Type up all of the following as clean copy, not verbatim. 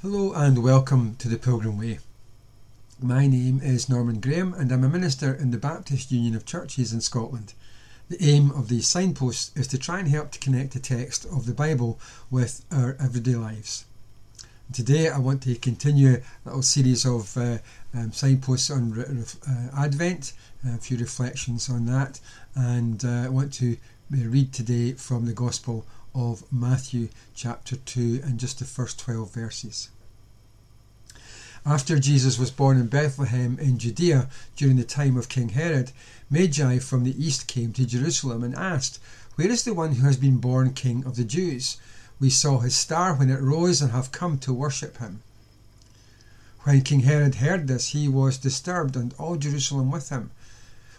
Hello and welcome to The Pilgrim Way. My name is Norman Graham and I'm a minister in the Baptist Union of Churches in Scotland. The aim of these signposts is to try and help to connect the text of the Bible with our everyday lives. And today I want to continue a little series of signposts on Advent, a few reflections on that, and I want to read today from the Gospel of Matthew chapter 2 and just the first 12 verses. After Jesus was born in Bethlehem in Judea during the time of King Herod, Magi from the east came to Jerusalem and asked, "Where is the one who has been born King of the Jews? We saw his star when it rose and have come to worship him." When King Herod heard this, he was disturbed, and all Jerusalem with him.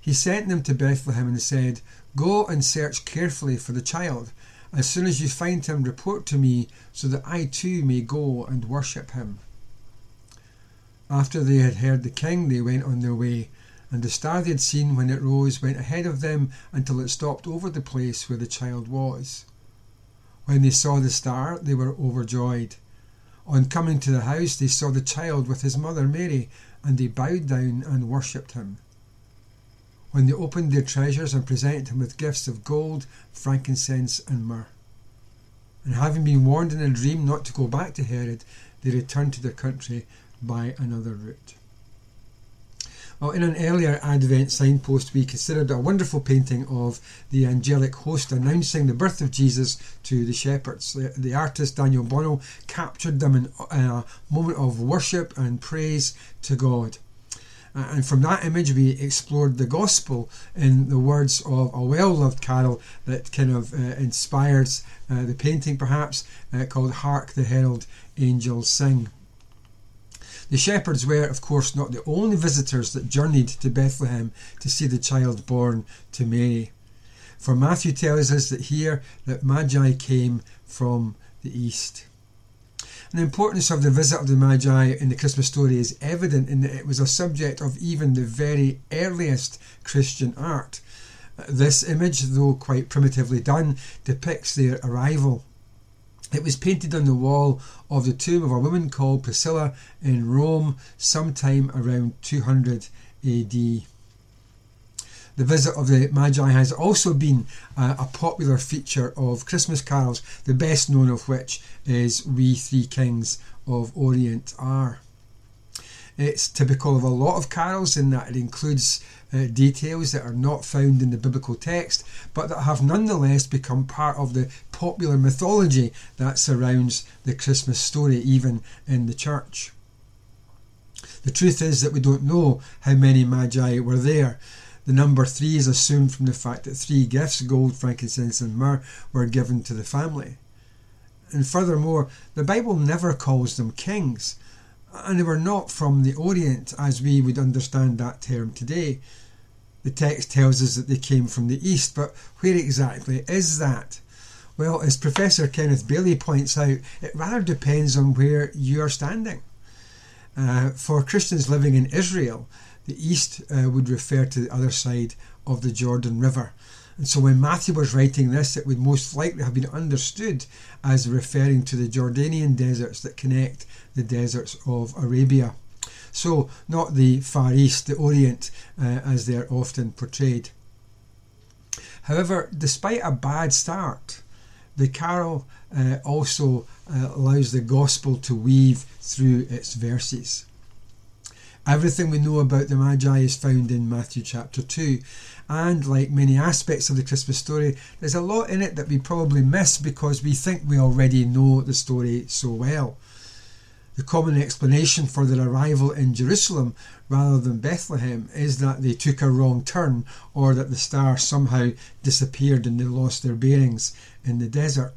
He sent them to Bethlehem and said, "Go and search carefully for the child. As soon as you find him, report to me, so that I too may go and worship him." After they had heard the king, they went on their way, and the star they had seen when it rose went ahead of them until it stopped over the place where the child was. When they saw the star, they were overjoyed. On coming to the house, they saw the child with his mother Mary, and they bowed down and worshipped him. When they opened their treasures and presented him with gifts of gold, frankincense and myrrh. And having been warned in a dream not to go back to Herod, they returned to their country by another route. Well, in an earlier Advent signpost, we considered a wonderful painting of the angelic host announcing the birth of Jesus to the shepherds. The artist Daniel Bonnell captured them in a moment of worship and praise to God. And from that image we explored the gospel in the words of a well-loved carol that kind of inspires the painting perhaps, called "Hark the Herald Angels Sing." The shepherds were of course not the only visitors that journeyed to Bethlehem to see the child born to Mary. For Matthew tells us that here that Magi came from the east. The importance of the visit of the Magi in the Christmas story is evident in that it was a subject of even the very earliest Christian art. This image, though quite primitively done, depicts their arrival. It was painted on the wall of the tomb of a woman called Priscilla in Rome sometime around 200 AD. The visit of the Magi has also been a popular feature of Christmas carols, the best known of which is "We Three Kings of Orient Are." It's typical of a lot of carols in that it includes details that are not found in the biblical text, but that have nonetheless become part of the popular mythology that surrounds the Christmas story, even in the church. The truth is that we don't know how many Magi were there. The number three is assumed from the fact that three gifts, gold, frankincense and myrrh, were given to the family. And furthermore, the Bible never calls them kings, and they were not from the Orient as we would understand that term today. The text tells us that they came from the East, but where exactly is that? Well, as Professor Kenneth Bailey points out, it rather depends on where you are standing. For Christians living in Israel, the East would refer to the other side of the Jordan River. And so when Matthew was writing this, it would most likely have been understood as referring to the Jordanian deserts that connect the deserts of Arabia. So not the Far East, the Orient, as they're often portrayed. However, despite a bad start, the carol also allows the gospel to weave through its verses. Everything we know about the Magi is found in Matthew chapter 2, and like many aspects of the Christmas story, there's a lot in it that we probably miss because we think we already know the story so well. The common explanation for their arrival in Jerusalem rather than Bethlehem is that they took a wrong turn, or that the star somehow disappeared and they lost their bearings in the desert.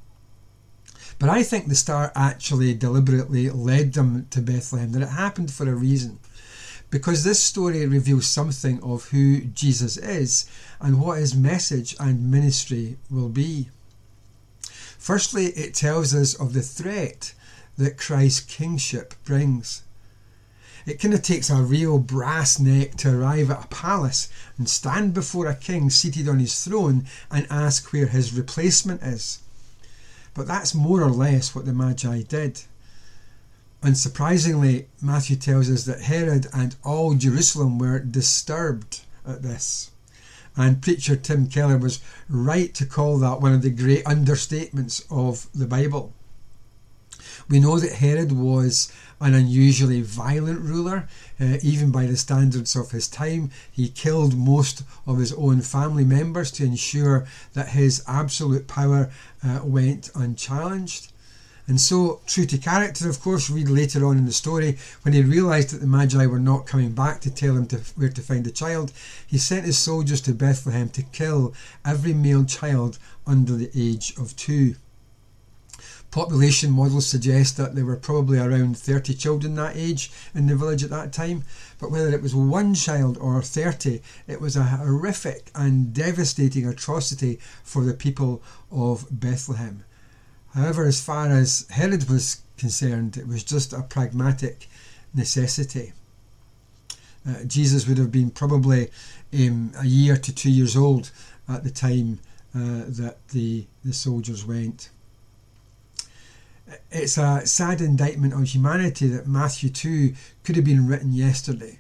But I think the star actually deliberately led them to Bethlehem, that it happened for a reason, because this story reveals something of who Jesus is and what his message and ministry will be. Firstly, it tells us of the threat that Christ's kingship brings. It kind of takes a real brass neck to arrive at a palace and stand before a king seated on his throne and ask where his replacement is. But that's more or less what the Magi did. Unsurprisingly, Matthew tells us that Herod and all Jerusalem were disturbed at this. And preacher Tim Keller was right to call that one of the great understatements of the Bible. We know that Herod was an unusually violent ruler, even by the standards of his time. He killed most of his own family members to ensure that his absolute power went unchallenged. And so, true to character, of course, read later on in the story, when he realised that the Magi were not coming back to tell him where to find the child, he sent his soldiers to Bethlehem to kill every male child under the age of 2. Population models suggest that there were probably around 30 children that age in the village at that time, but whether it was one child or 30, it was a horrific and devastating atrocity for the people of Bethlehem. However, as far as Herod was concerned, it was just a pragmatic necessity. Jesus would have been probably a year to 2 years old at the time that the soldiers went. It's a sad indictment on humanity that Matthew 2 could have been written yesterday.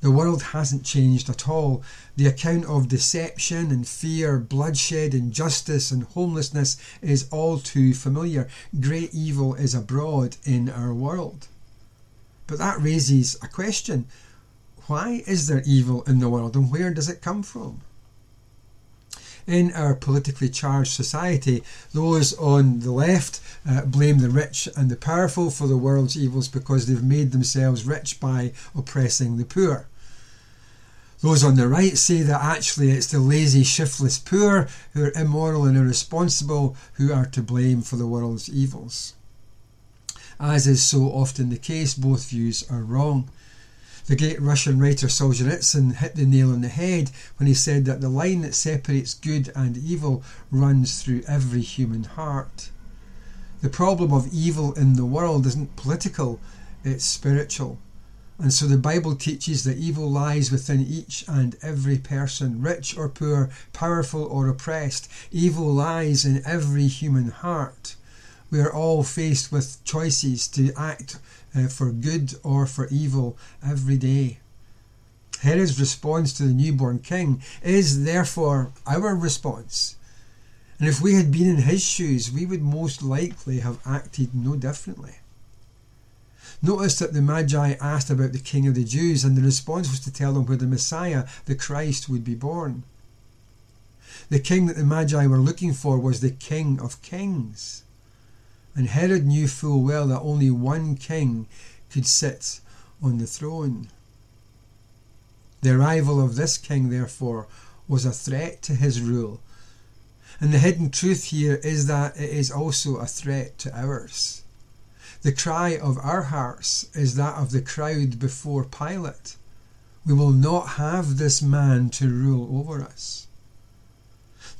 The world hasn't changed at all. The account of deception and fear, bloodshed, injustice and homelessness is all too familiar. Great evil is abroad in our world. But that raises a question. Why is there evil in the world, and where does it come from? In our politically charged society, those on the left blame the rich and the powerful for the world's evils because they've made themselves rich by oppressing the poor. Those on the right say that actually it's the lazy, shiftless poor who are immoral and irresponsible who are to blame for the world's evils. As is so often the case, both views are wrong. The great Russian writer Solzhenitsyn hit the nail on the head when he said that the line that separates good and evil runs through every human heart. The problem of evil in the world isn't political, it's spiritual. And so the Bible teaches that evil lies within each and every person, rich or poor, powerful or oppressed. Evil lies in every human heart. We are all faced with choices to act for good or for evil every day. Herod's response to the newborn king is therefore our response. And if we had been in his shoes, we would most likely have acted no differently. Notice that the Magi asked about the king of the Jews, and the response was to tell them where the Messiah, the Christ, would be born. The king that the Magi were looking for was the King of Kings. And Herod knew full well that only one king could sit on the throne. The arrival of this king, therefore, was a threat to his rule. And the hidden truth here is that it is also a threat to ours. The cry of our hearts is that of the crowd before Pilate. We will not have this man to rule over us.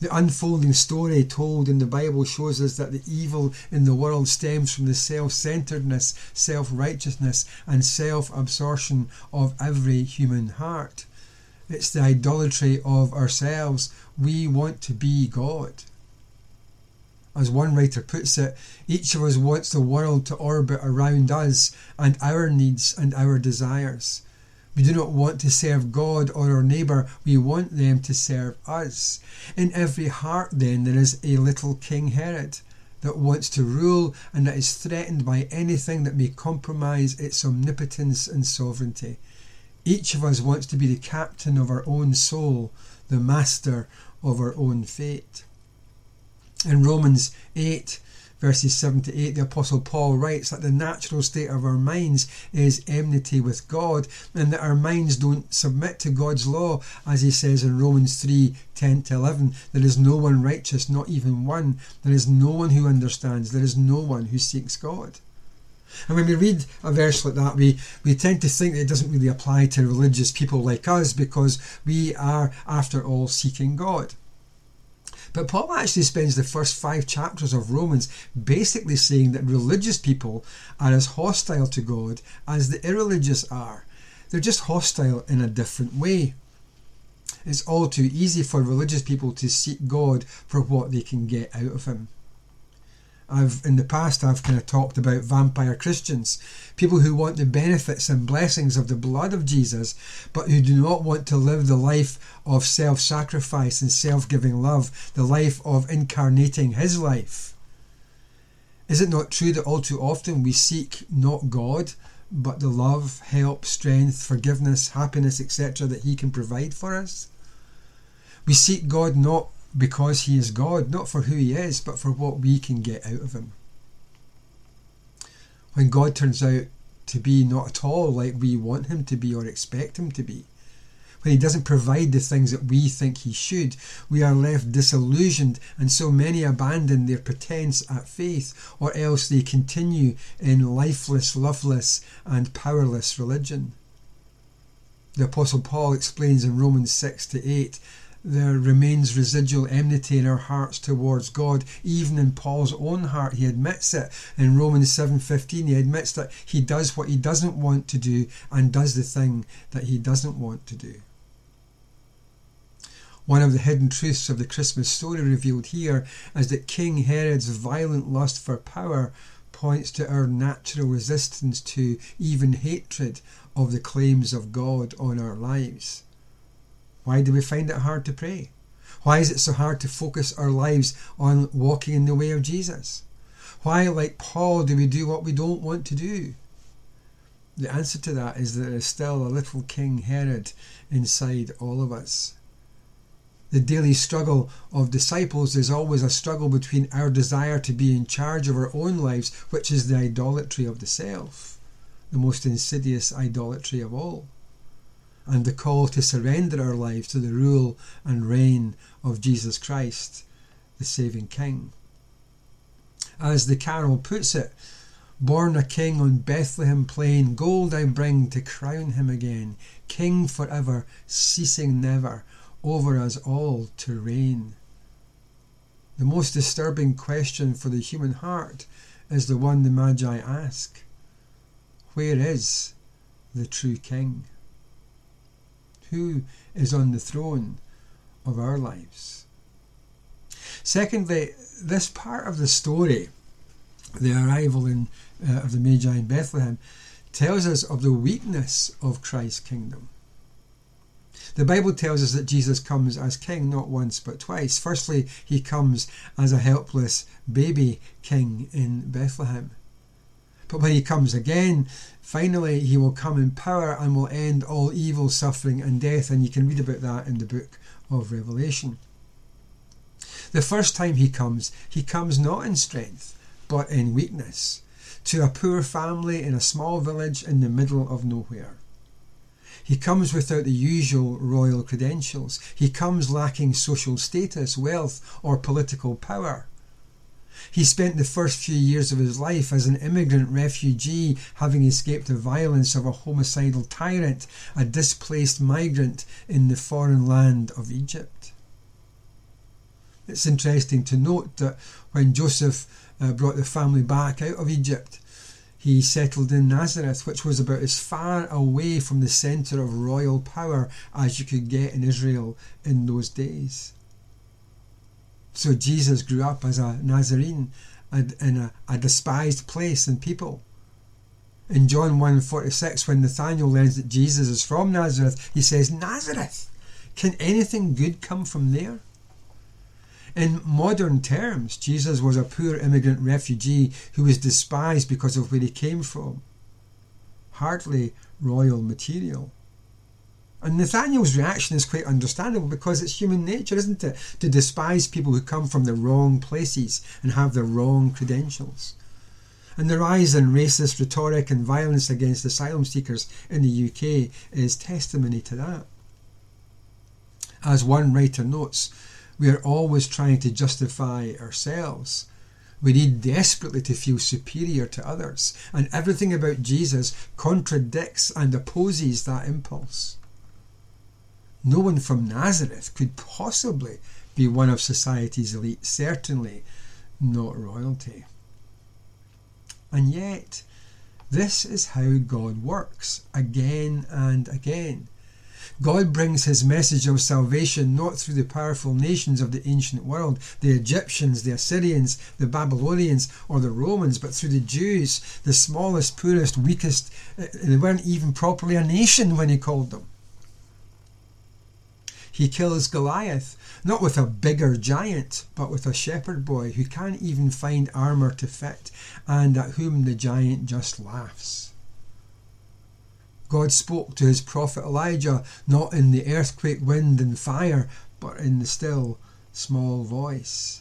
The unfolding story told in the Bible shows us that the evil in the world stems from the self-centeredness, self-righteousness and self-absorption of every human heart. It's the idolatry of ourselves. We want to be God. As one writer puts it, each of us wants the world to orbit around us and our needs and our desires. We do not want to serve God or our neighbour, we want them to serve us. In every heart then there is a little King Herod that wants to rule and that is threatened by anything that may compromise its omnipotence and sovereignty. Each of us wants to be the captain of our own soul, the master of our own fate. In Romans 8, verses 7 to 8, the Apostle Paul writes that the natural state of our minds is enmity with God, and that our minds don't submit to God's law, as he says in Romans 3, 10 to 11. There is no one righteous, not even one. There is no one who understands. There is no one who seeks God. And when we read a verse like that, we tend to think that it doesn't really apply to religious people like us, because we are, after all, seeking God. But Paul actually spends the first 5 chapters of Romans basically saying that religious people are as hostile to God as the irreligious are. They're just hostile in a different way. It's all too easy for religious people to seek God for what they can get out of him. In the past I've kind of talked about vampire Christians, people who want the benefits and blessings of the blood of Jesus, but who do not want to live the life of self-sacrifice and self-giving love, the life of incarnating his life. Is it not true that all too often we seek not God, but the love, help, strength, forgiveness, happiness, etc. that he can provide for us? We seek God not because he is God, not for who he is, but for what we can get out of him. When God turns out to be not at all like we want him to be or expect him to be, when he doesn't provide the things that we think he should, we are left disillusioned, and so many abandon their pretense at faith, or else they continue in lifeless, loveless, and powerless religion. The Apostle Paul explains in Romans 6 to 8, there remains residual enmity in our hearts towards God. Even in Paul's own heart, he admits it. In Romans 7:15, he admits that he does what he doesn't want to do and does the thing that he doesn't want to do. One of the hidden truths of the Christmas story revealed here is that King Herod's violent lust for power points to our natural resistance to, even hatred of, the claims of God on our lives. Why do we find it hard to pray? Why is it so hard to focus our lives on walking in the way of Jesus? Why, like Paul, do we do what we don't want to do? The answer to that is that there is still a little King Herod inside all of us. The daily struggle of disciples is always a struggle between our desire to be in charge of our own lives, which is the idolatry of the self, the most insidious idolatry of all, and the call to surrender our lives to the rule and reign of Jesus Christ, the saving King. As the carol puts it, born a king on Bethlehem plain, gold I bring to crown him again, king forever, ceasing never, over us all to reign. The most disturbing question for the human heart is the one the Magi ask: where is the true King? Who is on the throne of our lives? Secondly, this part of the story, the arrival of the Magi in Bethlehem, tells us of the weakness of Christ's kingdom. The Bible tells us that Jesus comes as king not once but twice. Firstly, he comes as a helpless baby king in Bethlehem. But when he comes again, finally, he will come in power and will end all evil, suffering and death. And you can read about that in the book of Revelation. The first time he comes not in strength, but in weakness, to a poor family in a small village in the middle of nowhere. He comes without the usual royal credentials. He comes lacking social status, wealth, or political power. He spent the first few years of his life as an immigrant refugee, having escaped the violence of a homicidal tyrant, a displaced migrant in the foreign land of Egypt. It's interesting to note that when Joseph brought the family back out of Egypt, he settled in Nazareth, which was about as far away from the centre of royal power as you could get in Israel in those days. So Jesus grew up as a Nazarene in a despised place and people. In John 1:46, when Nathaniel learns that Jesus is from Nazareth, he says, "Nazareth, can anything good come from there?" In modern terms, Jesus was a poor immigrant refugee who was despised because of where he came from. Hardly royal material. And Nathaniel's reaction is quite understandable, because it's human nature, isn't it, to despise people who come from the wrong places and have the wrong credentials. And the rise in racist rhetoric and violence against asylum seekers in the UK is testimony to that. As one writer notes, we are always trying to justify ourselves. We need desperately to feel superior to others, and everything about Jesus contradicts and opposes that impulse. No one from Nazareth could possibly be one of society's elite, certainly not royalty. And yet, this is how God works again and again. God brings his message of salvation not through the powerful nations of the ancient world, the Egyptians, the Assyrians, the Babylonians, or the Romans, but through the Jews, the smallest, poorest, weakest. They weren't even properly a nation when he called them. He kills Goliath, not with a bigger giant, but with a shepherd boy who can't even find armour to fit, and at whom the giant just laughs. God spoke to his prophet Elijah, not in the earthquake, wind and fire, but in the still, small voice.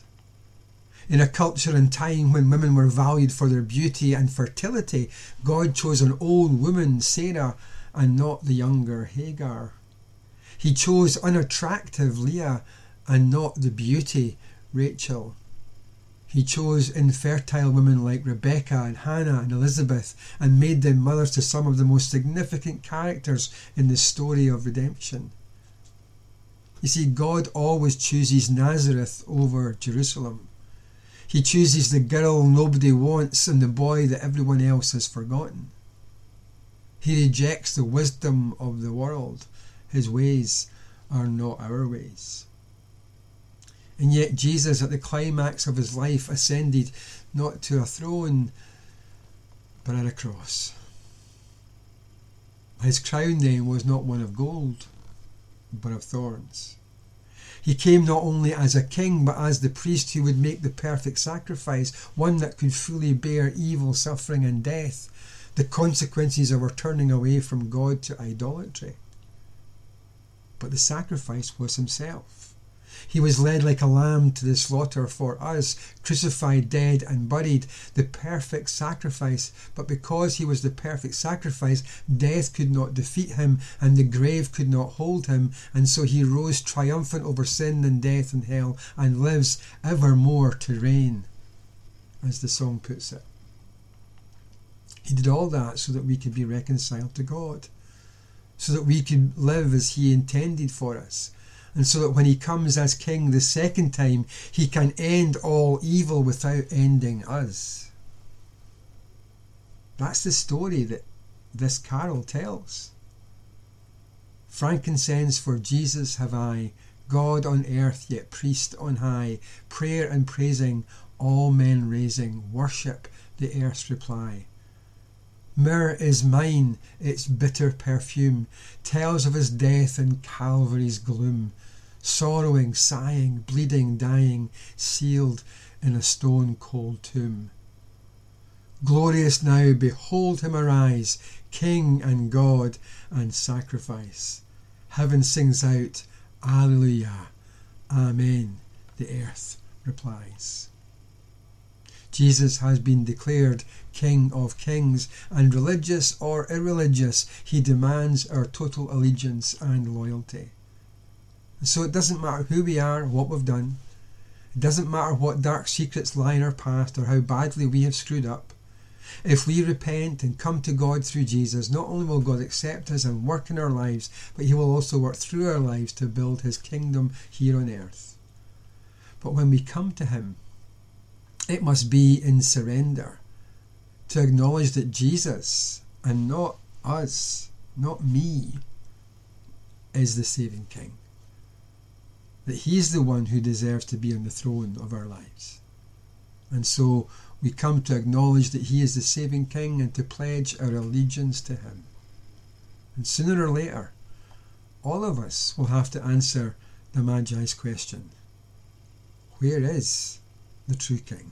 In a culture and time when women were valued for their beauty and fertility, God chose an old woman, Sarah, and not the younger Hagar. He chose unattractive Leah and not the beauty, Rachel. He chose infertile women like Rebecca and Hannah and Elizabeth and made them mothers to some of the most significant characters in the story of redemption. You see, God always chooses Nazareth over Jerusalem. He chooses the girl nobody wants and the boy that everyone else has forgotten. He rejects the wisdom of the world. His ways are not our ways. And yet Jesus, at the climax of his life, ascended not to a throne, but at a cross. His crown then was not one of gold, but of thorns. He came not only as a king, but as the priest who would make the perfect sacrifice, one that could fully bear evil, suffering and death, the consequences of our turning away from God to idolatry. But the sacrifice was himself. He was led like a lamb to the slaughter for us, crucified, dead and buried, the perfect sacrifice. But because he was the perfect sacrifice, death could not defeat him and the grave could not hold him. And so he rose triumphant over sin and death and hell and lives evermore to reign, as the song puts it. He did all that so that we could be reconciled to God, so that we could live as he intended for us, and so that when he comes as king the second time, he can end all evil without ending us. That's the story that this carol tells. Frankincense for Jesus have I, God on earth yet priest on high, prayer and praising, all men raising, worship the earth's reply. Myrrh is mine, its bitter perfume tells of his death and Calvary's gloom, sorrowing, sighing, bleeding, dying, sealed in a stone-cold tomb. Glorious now, behold him arise, King and God and sacrifice. Heaven sings out, Alleluia, Amen, the earth replies. Jesus has been declared King of Kings, and religious or irreligious, he demands our total allegiance and loyalty. So it doesn't matter who we are, what we've done. It doesn't matter what dark secrets lie in our past or how badly we have screwed up. If we repent and come to God through Jesus, not only will God accept us and work in our lives, but he will also work through our lives to build his kingdom here on earth. But when we come to him, it must be in surrender, to acknowledge that Jesus, and not us, not me, is the saving King. That he's the one who deserves to be on the throne of our lives. And so we come to acknowledge that he is the saving King and to pledge our allegiance to him. And sooner or later, all of us will have to answer the Magi's question. Where is the true King?